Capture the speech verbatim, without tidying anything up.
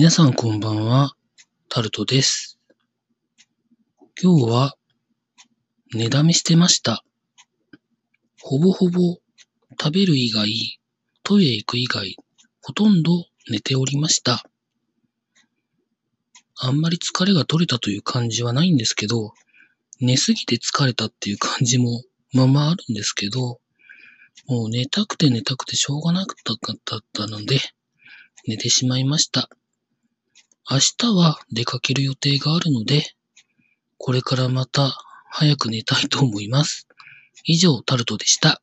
皆さんこんばんは、タルトです。今日は、寝だめしてました。ほぼほぼ、食べる以外、トイレ行く以外、ほとんど寝ておりました。あんまり疲れが取れたという感じはないんですけど、寝すぎて疲れたっていう感じもまあまああるんですけど、もう寝たくて寝たくてしょうがなかったので、寝てしまいました。明日は出かける予定があるので、これからまた早く寝たいと思います。以上、タルトでした。